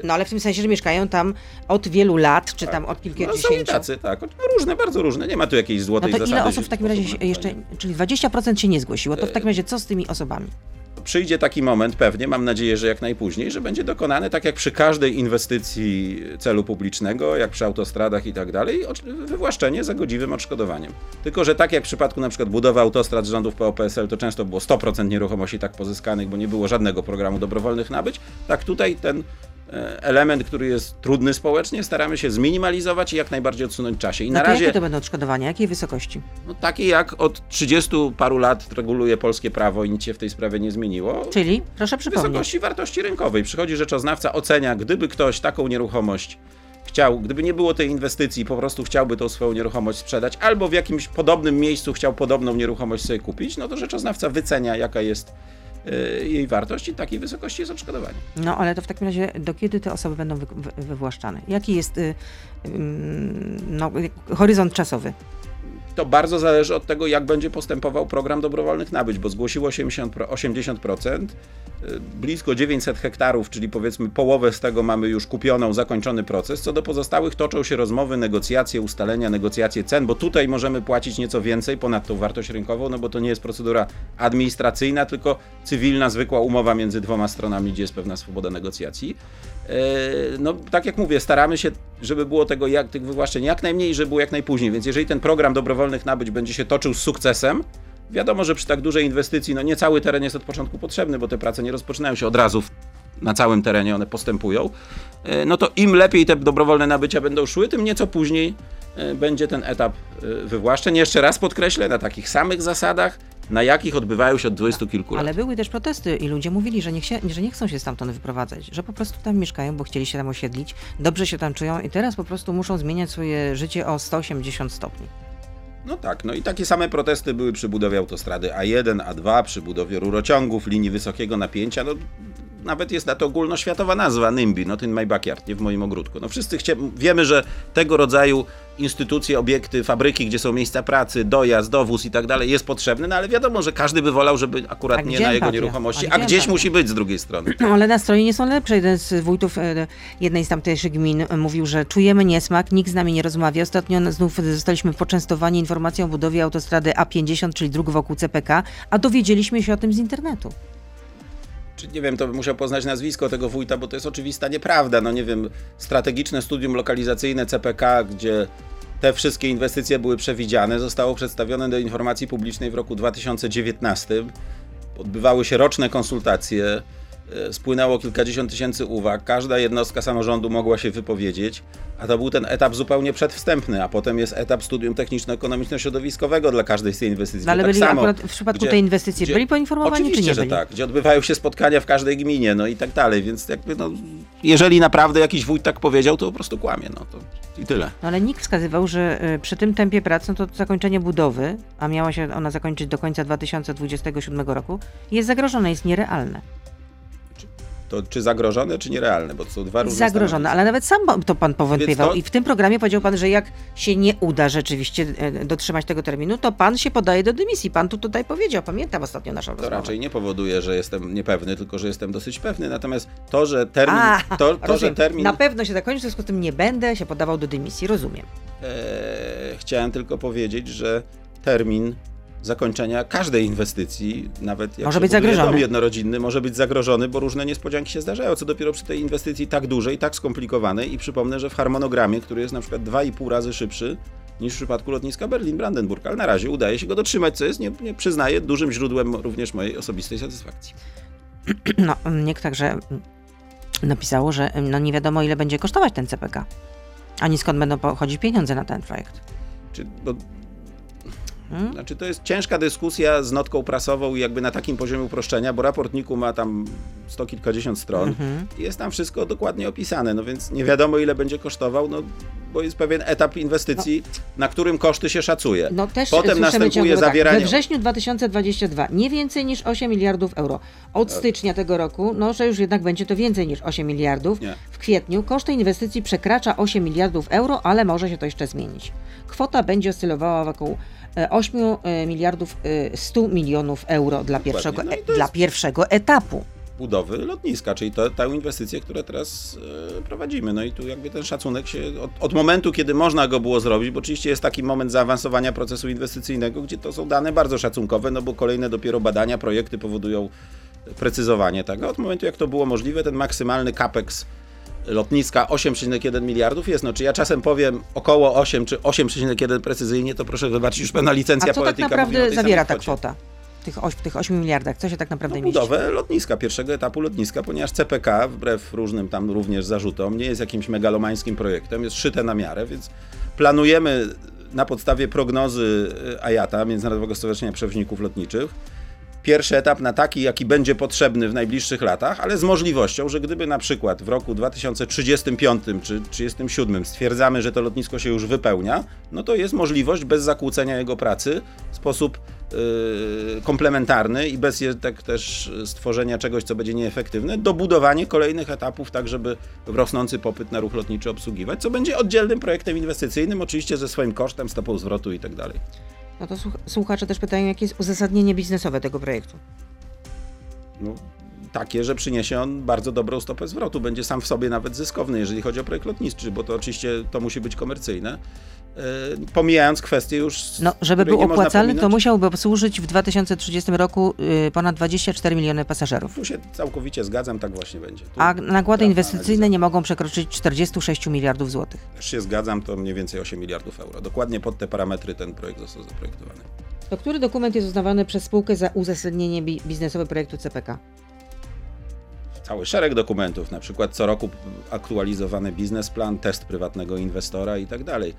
ale w tym sensie, że mieszkają tam od wielu lat, czy tam od kilkudziesięciu. No są tacy, tak, różne, bardzo różne, nie ma tu jakiejś złotej zasady. No to ile osób w takim razie jeszcze, czyli 20% się nie zgłosiło, to w takim razie co z tymi osobami? Przyjdzie taki moment pewnie, mam nadzieję, że jak najpóźniej, że będzie dokonany, tak jak przy każdej inwestycji celu publicznego, jak przy autostradach i tak dalej, wywłaszczenie za godziwym odszkodowaniem. Tylko że tak jak w przypadku na przykład budowy autostrad z rządów PO-PSL, to często było 100% nieruchomości tak pozyskanych, bo nie było żadnego programu dobrowolnych nabyć, tak tutaj ten element, który jest trudny społecznie, staramy się zminimalizować i jak najbardziej odsunąć czasie. I na razie, jakie to będą odszkodowania? Jakiej wysokości? No takie jak od 30 paru lat reguluje polskie prawo i nic się w tej sprawie nie zmieniło. Czyli? Proszę przypomnieć. Wysokości wartości rynkowej. Przychodzi rzeczoznawca, ocenia, gdyby ktoś taką nieruchomość chciał, gdyby nie było tej inwestycji, po prostu chciałby tą swoją nieruchomość sprzedać, albo w jakimś podobnym miejscu chciał podobną nieruchomość sobie kupić, no to rzeczoznawca wycenia, jaka jest jej wartości, takiej wysokości jest odszkodowanie. No ale to w takim razie do kiedy te osoby będą wywłaszczane? Jaki jest horyzont czasowy? To bardzo zależy od tego, jak będzie postępował program dobrowolnych nabyć, bo zgłosiło się 80%, blisko 900 hektarów, czyli powiedzmy połowę z tego mamy już kupioną, zakończony proces. Co do pozostałych toczą się rozmowy, negocjacje, ustalenia, negocjacje cen, bo tutaj możemy płacić nieco więcej ponad tą wartość rynkową, no bo to nie jest procedura administracyjna, tylko cywilna, zwykła umowa między dwoma stronami, gdzie jest pewna swoboda negocjacji. No tak jak mówię, staramy się, żeby było tego tych wywłaszczeń jak najmniej, żeby było jak najpóźniej, więc jeżeli ten program dobrowolnych nabyć będzie się toczył z sukcesem, wiadomo, że przy tak dużej inwestycji, no nie cały teren jest od początku potrzebny, bo te prace nie rozpoczynają się od razu na całym terenie, one postępują, no to im lepiej te dobrowolne nabycia będą szły, tym nieco później będzie ten etap wywłaszczeń. Jeszcze raz podkreślę, na takich samych zasadach, na jakich odbywają się od 20 kilku lat. Ale były też protesty i ludzie mówili, że nie chcą się stamtąd wyprowadzać, że po prostu tam mieszkają, bo chcieli się tam osiedlić, dobrze się tam czują i teraz po prostu muszą zmieniać swoje życie o 180 stopni. No tak, no i takie same protesty były przy budowie autostrady A1, A2, przy budowie rurociągów, linii wysokiego napięcia, no nawet jest na to ogólnoświatowa nazwa NIMBY, not in my backyard, nie w moim ogródku. No wszyscy wiemy, że tego rodzaju instytucje, obiekty, fabryki, gdzie są miejsca pracy, dojazd, dowóz i tak dalej jest potrzebny, no ale wiadomo, że każdy by wolał, żeby akurat nie na jego nieruchomości, a gdzieś musi być z drugiej strony. No ale nastroje nie są lepsze. Jeden z wójtów jednej z tamtejszych gmin mówił, że czujemy niesmak, nikt z nami nie rozmawia. Ostatnio znów zostaliśmy poczęstowani informacją o budowie autostrady A50, czyli dróg wokół CPK, a dowiedzieliśmy się o tym z internetu. Nie wiem, to bym musiał poznać nazwisko tego wójta, bo to jest oczywista nieprawda. No nie wiem, strategiczne studium lokalizacyjne CPK, gdzie te wszystkie inwestycje były przewidziane, zostało przedstawione do informacji publicznej w roku 2019. Odbywały się roczne konsultacje, spłynęło kilkadziesiąt tysięcy uwag, każda jednostka samorządu mogła się wypowiedzieć, a to był ten etap zupełnie przedwstępny, a potem jest etap studium techniczno-ekonomiczno-środowiskowego dla każdej z tej inwestycji. No, ale tak byli samo, akurat w przypadku tej inwestycji byli poinformowani, oczywiście, czy nie byli? Że tak, gdzie odbywają się spotkania w każdej gminie, no i tak dalej, więc jakby no, jeżeli naprawdę jakiś wójt tak powiedział, to po prostu kłamie, no to i tyle. No ale NIK wskazywał, że przy tym tempie prac, no to zakończenie budowy, a miała się ona zakończyć do końca 2027 roku, jest zagrożone, jest nierealne. To czy zagrożone, czy nierealne? Bo to są dwa różne. Zagrożone, ale nawet sam to pan powątpiewał. I w tym programie powiedział pan, że jak się nie uda rzeczywiście dotrzymać tego terminu, to pan się podaje do dymisji. Pan tu tutaj powiedział, pamiętam ostatnio naszą rozmowę. To raczej nie powoduje, że jestem niepewny, tylko że jestem dosyć pewny. Natomiast to, że termin... termin... Na pewno się zakończy, w związku z tym nie będę się podawał do dymisji, rozumiem. Chciałem tylko powiedzieć, że termin zakończenia każdej inwestycji, nawet jak dom jednorodzinny, może być zagrożony, bo różne niespodzianki się zdarzają, co dopiero przy tej inwestycji tak dużej, tak skomplikowanej. I przypomnę, że w harmonogramie, który jest na przykład 2,5 razy szybszy niż w przypadku lotniska Berlin-Brandenburg, ale na razie udaje się go dotrzymać, co jest, nie przyznaję, dużym źródłem również mojej osobistej satysfakcji. No, niech także napisało, że no nie wiadomo, ile będzie kosztować ten CPK, ani skąd będą pochodzić pieniądze na ten projekt. Znaczy, to jest ciężka dyskusja z notką prasową i jakby na takim poziomie uproszczenia, bo raport NIK-u ma tam sto kilkadziesiąt stron i jest tam wszystko dokładnie opisane, no więc nie wiadomo, ile będzie kosztował, no bo jest pewien etap inwestycji, na którym koszty się szacuje. No, też potem następuje zawieranie... Tak. We wrześniu 2022 nie więcej niż 8 miliardów euro. Od stycznia tego roku, no że już jednak będzie to więcej niż 8 miliardów. Nie. W kwietniu koszty inwestycji przekracza 8 miliardów euro, ale może się to jeszcze zmienić. Kwota będzie oscylowała wokół 8 miliardów 100 milionów euro dla pierwszego, dla pierwszego etapu budowy lotniska, czyli tę inwestycję, którą teraz prowadzimy. No i tu jakby ten szacunek się od momentu, kiedy można go było zrobić, bo oczywiście jest taki moment zaawansowania procesu inwestycyjnego, gdzie to są dane bardzo szacunkowe, no bo kolejne dopiero badania, projekty powodują precyzowanie tego. Od momentu, jak to było możliwe, ten maksymalny capex lotniska 8,1 miliardów jest, no czy ja czasem powiem około 8 czy 8,1 precyzyjnie, to proszę wybaczyć, już pana licencja poetyka. A co tak naprawdę zawiera ta kwota? W tych 8 miliardach, co się tak naprawdę mieści? Budowę lotniska, pierwszego etapu lotniska, ponieważ CPK, wbrew różnym tam również zarzutom, nie jest jakimś megalomańskim projektem, jest szyte na miarę, więc planujemy na podstawie prognozy IATA, Międzynarodowego Stowarzyszenia Przewoźników Lotniczych, pierwszy etap na taki, jaki będzie potrzebny w najbliższych latach, ale z możliwością, że gdyby na przykład w roku 2035 czy 2037 stwierdzamy, że to lotnisko się już wypełnia, no to jest możliwość bez zakłócenia jego pracy w sposób komplementarny i bez tak też stworzenia czegoś, co będzie nieefektywne, dobudowanie kolejnych etapów, tak żeby rosnący popyt na ruch lotniczy obsługiwać, co będzie oddzielnym projektem inwestycyjnym, oczywiście ze swoim kosztem, stopą zwrotu i tak dalej. No to słuchacze też pytają, jakie jest uzasadnienie biznesowe tego projektu? No, takie, że przyniesie on bardzo dobrą stopę zwrotu. Będzie sam w sobie nawet zyskowny, jeżeli chodzi o projekt lotniczy, bo to oczywiście to musi być komercyjne. Pomijając kwestię już... No, żeby był opłacalny, to musiałby obsłużyć w 2030 roku ponad 24 miliony pasażerów. Tu się całkowicie zgadzam, tak właśnie będzie. Tu a nakłady inwestycyjne nie mogą przekroczyć 46 miliardów złotych. Też się zgadzam, to mniej więcej 8 miliardów euro. Dokładnie pod te parametry ten projekt został zaprojektowany. To który dokument jest uznawany przez spółkę za uzasadnienie biznesowe projektu CPK? Cały szereg dokumentów, na przykład co roku aktualizowany biznesplan, test prywatnego inwestora i tak dalej.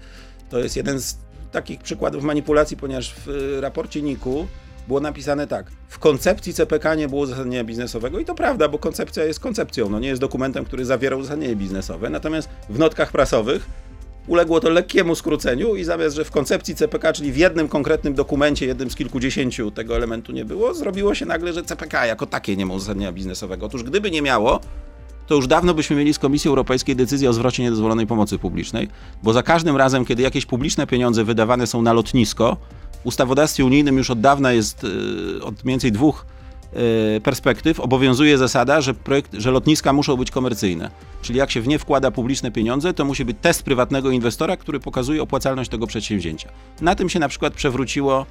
To jest jeden z takich przykładów manipulacji, ponieważ w raporcie NIK-u było napisane tak, w koncepcji CPK nie było uzasadnienia biznesowego i to prawda, bo koncepcja jest koncepcją, no nie jest dokumentem, który zawiera uzasadnienie biznesowe, natomiast w notkach prasowych uległo to lekkiemu skróceniu i zamiast, że w koncepcji CPK, czyli w jednym konkretnym dokumencie, jednym z kilkudziesięciu tego elementu nie było, zrobiło się nagle, że CPK jako takie nie ma uzasadnienia biznesowego. Otóż gdyby nie miało, to już dawno byśmy mieli z Komisji Europejskiej decyzję o zwrocie niedozwolonej pomocy publicznej, bo za każdym razem, kiedy jakieś publiczne pieniądze wydawane są na lotnisko, w ustawodawstwie unijnym już od dawna jest, od mniej więcej dwóch perspektyw, obowiązuje zasada, że lotniska muszą być komercyjne. Czyli jak się w nie wkłada publiczne pieniądze, to musi być test prywatnego inwestora, który pokazuje opłacalność tego przedsięwzięcia. Na tym się na przykład przewróciło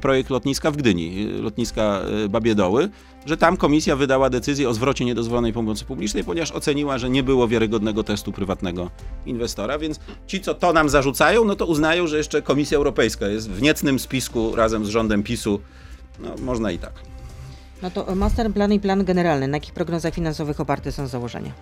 projekt lotniska w Gdyni, lotniska Babie Doły, że tam komisja wydała decyzję o zwrocie niedozwolonej pomocy publicznej, ponieważ oceniła, że nie było wiarygodnego testu prywatnego inwestora, więc ci, co to nam zarzucają, no to uznają, że jeszcze Komisja Europejska jest w niecnym spisku razem z rządem PiS-u. No, można i tak. No to master plan i plan generalny. Na jakich prognozach finansowych oparte są założenia?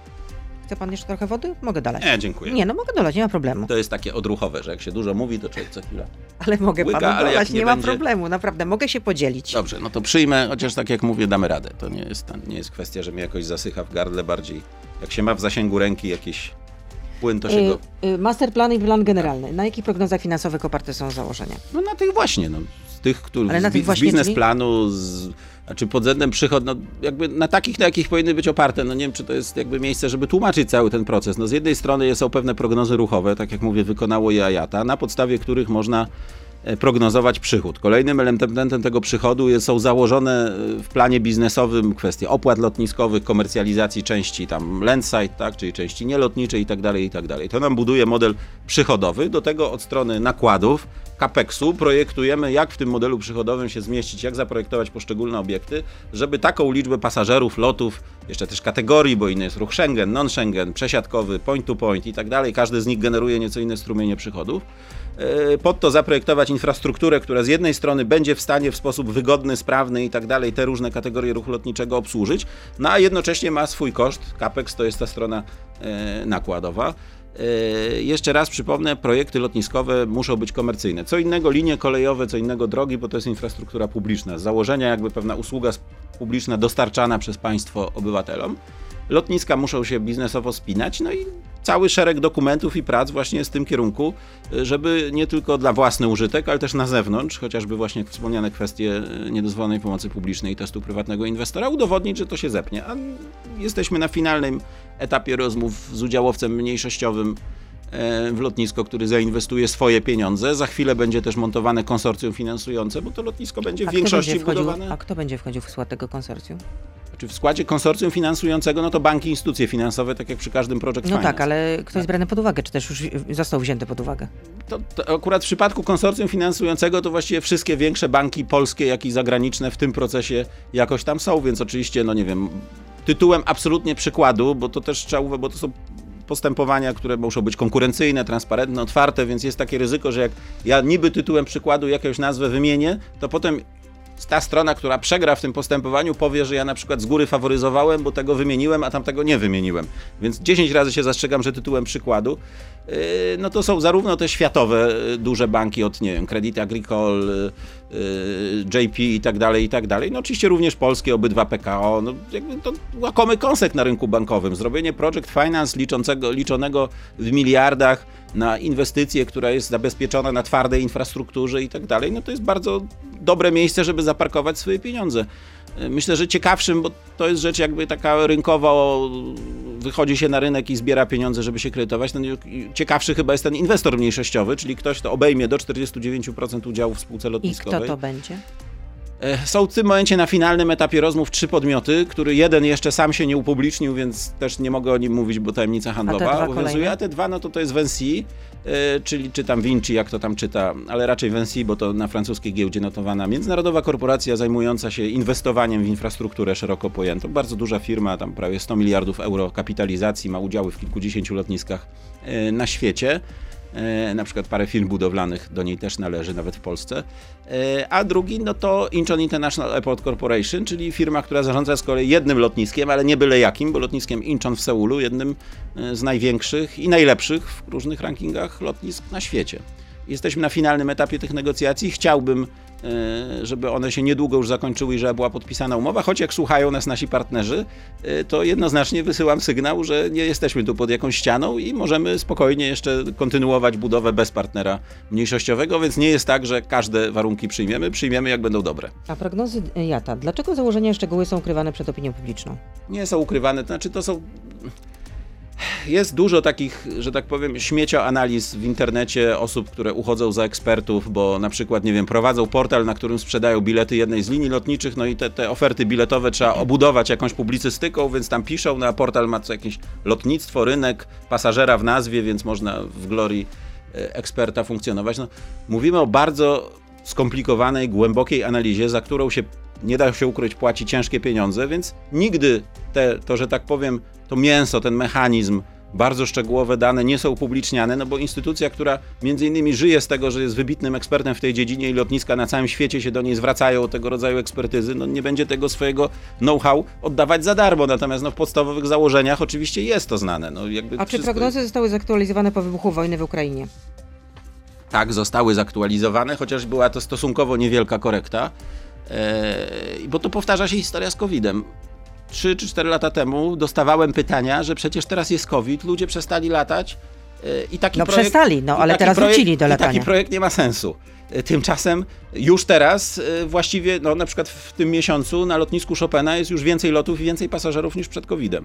Chce pan jeszcze trochę wody? Mogę dalej. Nie, dziękuję. Nie, no mogę dolać, nie ma problemu. To jest takie odruchowe, że jak się dużo mówi, to człowiek co chwila ale mogę łyka, panu dolać, nie ma problemu, naprawdę, mogę się podzielić. Dobrze, no to przyjmę, chociaż tak jak mówię, damy radę. To nie jest kwestia, że mnie jakoś zasycha w gardle bardziej. Jak się ma w zasięgu ręki jakiś płyn, to się go... Master plan i plan generalny. Na jakich prognozach finansowych oparte są założenia? No na tych właśnie, no. z tych, których z biznesplanu, znaczy pod względem przychod, no jakby na takich, na jakich powinny być oparte. No nie wiem, czy to jest jakby miejsce, żeby tłumaczyć cały ten proces. No z jednej strony są pewne prognozy ruchowe, tak jak mówię, wykonało je IATA, na podstawie których można prognozować przychód. Kolejnym elementem tego przychodu są założone w planie biznesowym kwestie opłat lotniskowych, komercjalizacji części tam landside, tak, czyli części nielotniczej i tak dalej. To nam buduje model przychodowy. Do tego od strony nakładów, CAPEX-u projektujemy, jak w tym modelu przychodowym się zmieścić, jak zaprojektować poszczególne obiekty, żeby taką liczbę pasażerów, lotów, jeszcze też kategorii, bo inny jest ruch Schengen, non-Schengen, przesiadkowy, point to point i tak dalej. Każdy z nich generuje nieco inne strumienie przychodów. Pod to zaprojektować infrastrukturę, która z jednej strony będzie w stanie w sposób wygodny, sprawny i tak dalej te różne kategorie ruchu lotniczego obsłużyć, no a jednocześnie ma swój koszt. CAPEX to jest ta strona nakładowa. Jeszcze raz przypomnę, projekty lotniskowe muszą być komercyjne. Co innego linie kolejowe, co innego drogi, bo to jest infrastruktura publiczna. Z założenia jakby pewna usługa publiczna dostarczana przez państwo obywatelom. Lotniska muszą się biznesowo spinać, no i cały szereg dokumentów i prac właśnie jest w tym kierunku, żeby nie tylko dla własny użytek, ale też na zewnątrz, chociażby właśnie wspomniane kwestie niedozwolonej pomocy publicznej i testu prywatnego inwestora, udowodnić, że to się zepnie. A jesteśmy na finalnym etapie rozmów z udziałowcem mniejszościowym w lotnisko, który zainwestuje swoje pieniądze. Za chwilę będzie też montowane konsorcjum finansujące, bo to lotnisko będzie w większości budowane. A kto będzie wchodził w skład tego konsorcjum? Czy w składzie konsorcjum finansującego, no to banki, instytucje finansowe, tak jak przy każdym project finance. No tak, ale ktoś jest brany pod uwagę, czy też już został wzięty pod uwagę? To akurat w przypadku konsorcjum finansującego to właściwie wszystkie większe banki polskie, jak i zagraniczne w tym procesie jakoś tam są, więc oczywiście, no nie wiem, tytułem absolutnie przykładu, bo to też trzeba uważać, bo to są postępowania, które muszą być konkurencyjne, transparentne, otwarte, więc jest takie ryzyko, że jak ja niby tytułem przykładu jakąś nazwę wymienię, to potem ta strona, która przegra w tym postępowaniu, powie, że ja na przykład z góry faworyzowałem, bo tego wymieniłem, a tamtego nie wymieniłem. Więc 10 razy się zastrzegam, że tytułem przykładu, no to są zarówno te światowe duże banki od, nie wiem, Credit Agricole, JP i tak dalej, i tak dalej. No oczywiście również polskie, obydwa PKO, no jakby to łakomy kąsek na rynku bankowym. Zrobienie project finance liczonego w miliardach na inwestycję, która jest zabezpieczona na twardej infrastrukturze i tak dalej, no to jest bardzo dobre miejsce, żeby zaparkować swoje pieniądze. Myślę, że ciekawszym, bo to jest rzecz jakby taka rynkowo, wychodzi się na rynek i zbiera pieniądze, żeby się kredytować. No, ciekawszy chyba jest ten inwestor mniejszościowy, czyli ktoś, kto obejmie do 49% udziału w spółce lotniskowej. I kto to będzie? Są w tym momencie na finalnym etapie rozmów 3 podmioty, który jeden jeszcze sam się nie upublicznił, więc też nie mogę o nim mówić, bo tajemnica handlowa obowiązuje. A te dwa, no to jest Vinci, czyli czy tam Vinci, jak to tam czyta, ale raczej Vinci, bo to na francuskiej giełdzie notowana międzynarodowa korporacja zajmująca się inwestowaniem w infrastrukturę szeroko pojętą. Bardzo duża firma, tam prawie 100 miliardów euro kapitalizacji, ma udziały w kilkudziesięciu lotniskach na świecie. Na przykład parę firm budowlanych do niej też należy, nawet w Polsce. A drugi, no to Incheon International Airport Corporation, czyli firma, która zarządza z kolei jednym lotniskiem, ale nie byle jakim, bo lotniskiem Incheon w Seulu, jednym z największych i najlepszych w różnych rankingach lotnisk na świecie. Jesteśmy na finalnym etapie tych negocjacji. Chciałbym, żeby one się niedługo już zakończyły i żeby była podpisana umowa, choć jak słuchają nas nasi partnerzy, to jednoznacznie wysyłam sygnał, że nie jesteśmy tu pod jakąś ścianą i możemy spokojnie jeszcze kontynuować budowę bez partnera mniejszościowego, więc nie jest tak, że każde warunki przyjmiemy jak będą dobre. A prognozy IATA, dlaczego założenia i szczegóły są ukrywane przed opinią publiczną? Nie są ukrywane, to znaczy to są... Jest dużo takich, że tak powiem, śmiecioanaliz w internecie osób, które uchodzą za ekspertów, bo na przykład, nie wiem, prowadzą portal, na którym sprzedają bilety jednej z linii lotniczych, no i te oferty biletowe trzeba obudować jakąś publicystyką, więc tam piszą, no a portal ma co jakieś lotnictwo, rynek, pasażera w nazwie, więc można w glorii eksperta funkcjonować. No, mówimy o bardzo skomplikowanej, głębokiej analizie, za którą się nie da się ukryć, płaci ciężkie pieniądze, więc nigdy że tak powiem, to mięso, ten mechanizm, bardzo szczegółowe dane nie są upubliczniane, no bo instytucja, która między innymi żyje z tego, że jest wybitnym ekspertem w tej dziedzinie i lotniska na całym świecie się do niej zwracają o tego rodzaju ekspertyzy, no nie będzie tego swojego know-how oddawać za darmo, natomiast no w podstawowych założeniach oczywiście jest to znane. No jakby a czy prognozy zostały zaktualizowane po wybuchu wojny w Ukrainie? Tak, zostały zaktualizowane, chociaż była to stosunkowo niewielka korekta, bo to powtarza się historia z COVID-em. 3 czy 4 lata temu dostawałem pytania, że przecież teraz jest COVID, ludzie przestali latać, I taki projekt, przestali, ale teraz wrócili do latania. Taki projekt nie ma sensu. Tymczasem już teraz właściwie, na przykład w tym miesiącu na lotnisku Chopina jest już więcej lotów i więcej pasażerów niż przed COVID-em.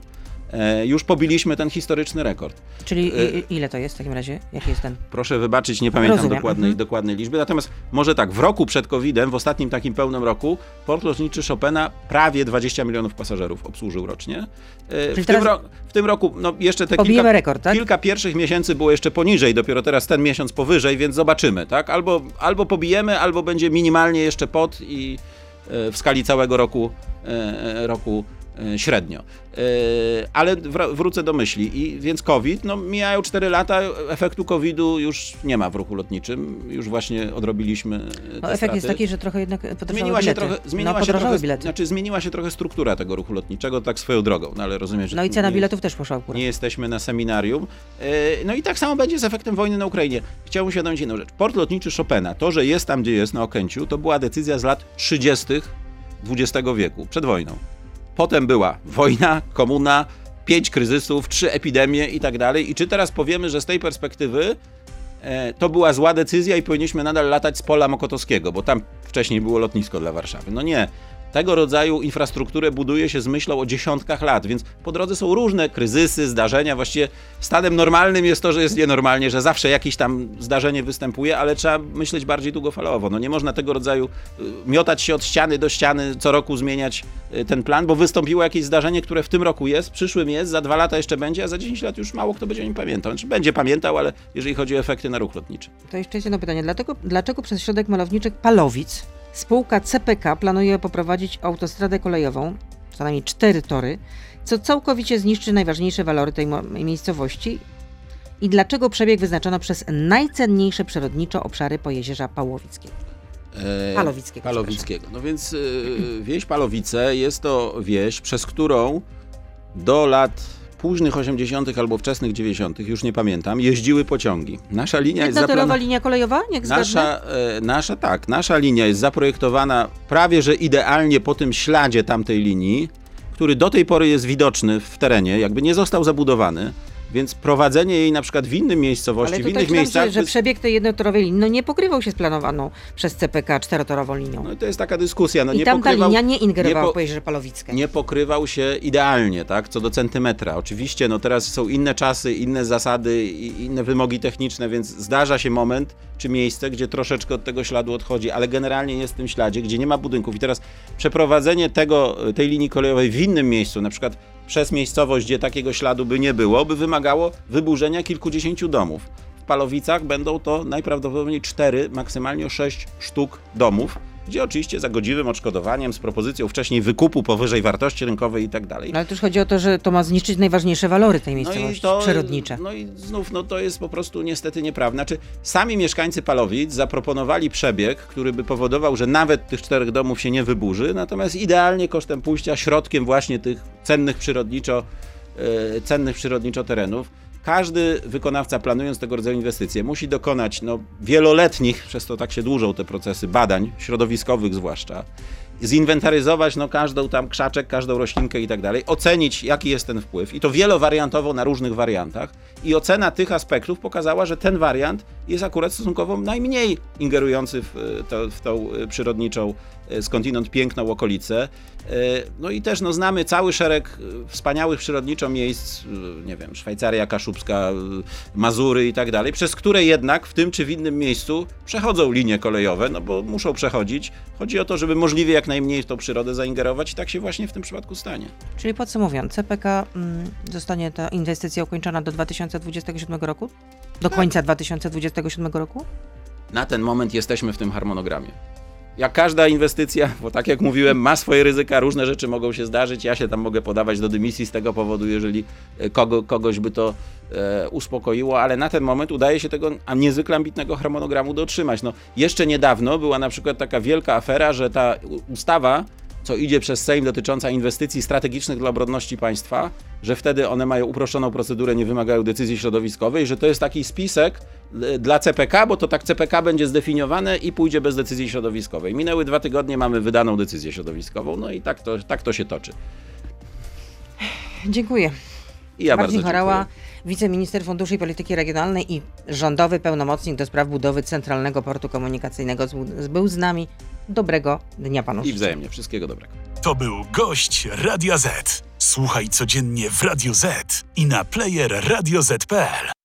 Już pobiliśmy ten historyczny rekord. Czyli ile to jest w takim razie? Jaki jest ten? Proszę wybaczyć, nie pamiętam dokładnej liczby. Natomiast może tak, w roku przed COVID-em, w ostatnim takim pełnym roku, port lotniczy Chopina prawie 20 milionów pasażerów obsłużył rocznie. W tym roku jeszcze te kilka pierwszych miesięcy było jeszcze poniżej, dopiero teraz ten miesiąc powyżej, więc zobaczymy, tak? Albo pobijemy, albo będzie minimalnie jeszcze pod i w skali całego roku średnio. Ale wrócę do myśli. I więc COVID, mijają 4 lata, efektu COVID-u już nie ma w ruchu lotniczym. Już właśnie odrobiliśmy te straty. Efekt jest taki, że trochę jednak podrożały bilety. Znaczy zmieniła się trochę struktura tego ruchu lotniczego, tak swoją drogą, ale rozumiem, że... No i cena biletów też poszła w górę. Nie jesteśmy na seminarium. I tak samo będzie z efektem wojny na Ukrainie. Chciałbym uświadomić jedną rzecz. Port lotniczy Chopina, to, że jest tam, gdzie jest, na Okęciu, to była decyzja z lat 30. XX wieku, przed wojną. Potem była wojna, komuna, 5 kryzysów, 3 epidemie i tak dalej. I czy teraz powiemy, że z tej perspektywy to była zła decyzja i powinniśmy nadal latać z pola Mokotowskiego, bo tam wcześniej było lotnisko dla Warszawy? Nie. Tego rodzaju infrastrukturę buduje się z myślą o dziesiątkach lat, więc po drodze są różne kryzysy, zdarzenia. Właściwie stanem normalnym jest to, że jest nienormalnie, że zawsze jakieś tam zdarzenie występuje, ale trzeba myśleć bardziej długofalowo. Nie można tego rodzaju miotać się od ściany do ściany, co roku zmieniać ten plan, bo wystąpiło jakieś zdarzenie, które w tym roku jest, w przyszłym jest, za 2 lata jeszcze będzie, a za 10 lat już mało kto będzie o nim pamiętał. Znaczy będzie pamiętał, ale jeżeli chodzi o efekty na ruch lotniczy. To jeszcze jedno pytanie. Dlaczego przez środek malowniczych Palowic spółka CPK planuje poprowadzić autostradę kolejową, co najmniej 4 tory, co całkowicie zniszczy najważniejsze walory tej miejscowości? I dlaczego przebieg wyznaczono przez najcenniejsze przyrodniczo obszary Pojezierza Palowickiego. Więc wieś Palowice jest to wieś, przez którą do lat późnych 80. albo wczesnych 90., już nie pamiętam, jeździły pociągi. Nasza linia jest zaprojektowana... linia kolejowa? Nasza linia jest zaprojektowana prawie że idealnie po tym śladzie tamtej linii, który do tej pory jest widoczny w terenie, jakby nie został zabudowany. Więc prowadzenie jej na przykład w innym miejscowości, w innych miejscach... Ale że przebieg tej jednotorowej linii nie pokrywał się z planowaną przez CPK 4-torową linią. To jest taka dyskusja. I tamta linia nie ingerowała w Pojezierze Palowickie. Nie pokrywał się idealnie, tak, co do centymetra. Oczywiście teraz są inne czasy, inne zasady, inne wymogi techniczne, więc zdarza się moment czy miejsce, gdzie troszeczkę od tego śladu odchodzi, ale generalnie jest w tym śladzie, gdzie nie ma budynków. I teraz przeprowadzenie tej linii kolejowej w innym miejscu, na przykład przez miejscowość, gdzie takiego śladu by nie było, by wymagało wyburzenia kilkudziesięciu domów. W Palowicach będą to najprawdopodobniej 4, maksymalnie 6 sztuk domów, gdzie oczywiście za godziwym odszkodowaniem, z propozycją wcześniej wykupu powyżej wartości rynkowej i tak dalej. Ale też chodzi o to, że to ma zniszczyć najważniejsze walory tej miejscowości przyrodnicze. To jest po prostu niestety nieprawda. Sami mieszkańcy Palowic zaproponowali przebieg, który by powodował, że nawet tych 4 domów się nie wyburzy, natomiast idealnie kosztem pójścia środkiem właśnie tych cennych przyrodniczo terenów. Każdy wykonawca, planując tego rodzaju inwestycje, musi dokonać wieloletnich, przez to tak się dłużą te procesy, badań środowiskowych zwłaszcza, zinwentaryzować każdą tam krzaczek, każdą roślinkę i tak dalej, ocenić jaki jest ten wpływ i to wielowariantowo na różnych wariantach i ocena tych aspektów pokazała, że ten wariant jest akurat stosunkowo najmniej ingerujący w tą przyrodniczą, skądinąd piękną okolicę. I też znamy cały szereg wspaniałych przyrodniczo miejsc, Szwajcaria Kaszubska, Mazury i tak dalej, przez które jednak w tym czy w innym miejscu przechodzą linie kolejowe, bo muszą przechodzić. Chodzi o to, żeby możliwie jak najmniej w tą przyrodę zaingerować i tak się właśnie w tym przypadku stanie. Czyli podsumowując, CPK zostanie ta inwestycja ukończona do 2027 roku? Do końca 2027 roku? Na ten moment jesteśmy w tym harmonogramie. Jak każda inwestycja, bo tak jak mówiłem, ma swoje ryzyka, różne rzeczy mogą się zdarzyć. Ja się tam mogę podawać do dymisji z tego powodu, jeżeli kogoś by to uspokoiło, ale na ten moment udaje się tego niezwykle ambitnego harmonogramu dotrzymać. Jeszcze niedawno była na przykład taka wielka afera, że ta ustawa, co idzie przez Sejm, dotycząca inwestycji strategicznych dla obronności państwa, że wtedy one mają uproszczoną procedurę, nie wymagają decyzji środowiskowej, że to jest taki spisek dla CPK, bo to tak CPK będzie zdefiniowane i pójdzie bez decyzji środowiskowej. Minęły 2 tygodnie, mamy wydaną decyzję środowiskową, i tak to się toczy. Dziękuję. I ja Marcin Horała, wiceminister Funduszy i Polityki Regionalnej i rządowy pełnomocnik do spraw budowy Centralnego Portu Komunikacyjnego był z nami. Dobrego dnia panu. I wzajemnie. Wszystkiego dobrego. To był gość Radia Z. Słuchaj codziennie w Radio Z i na player radioz.pl.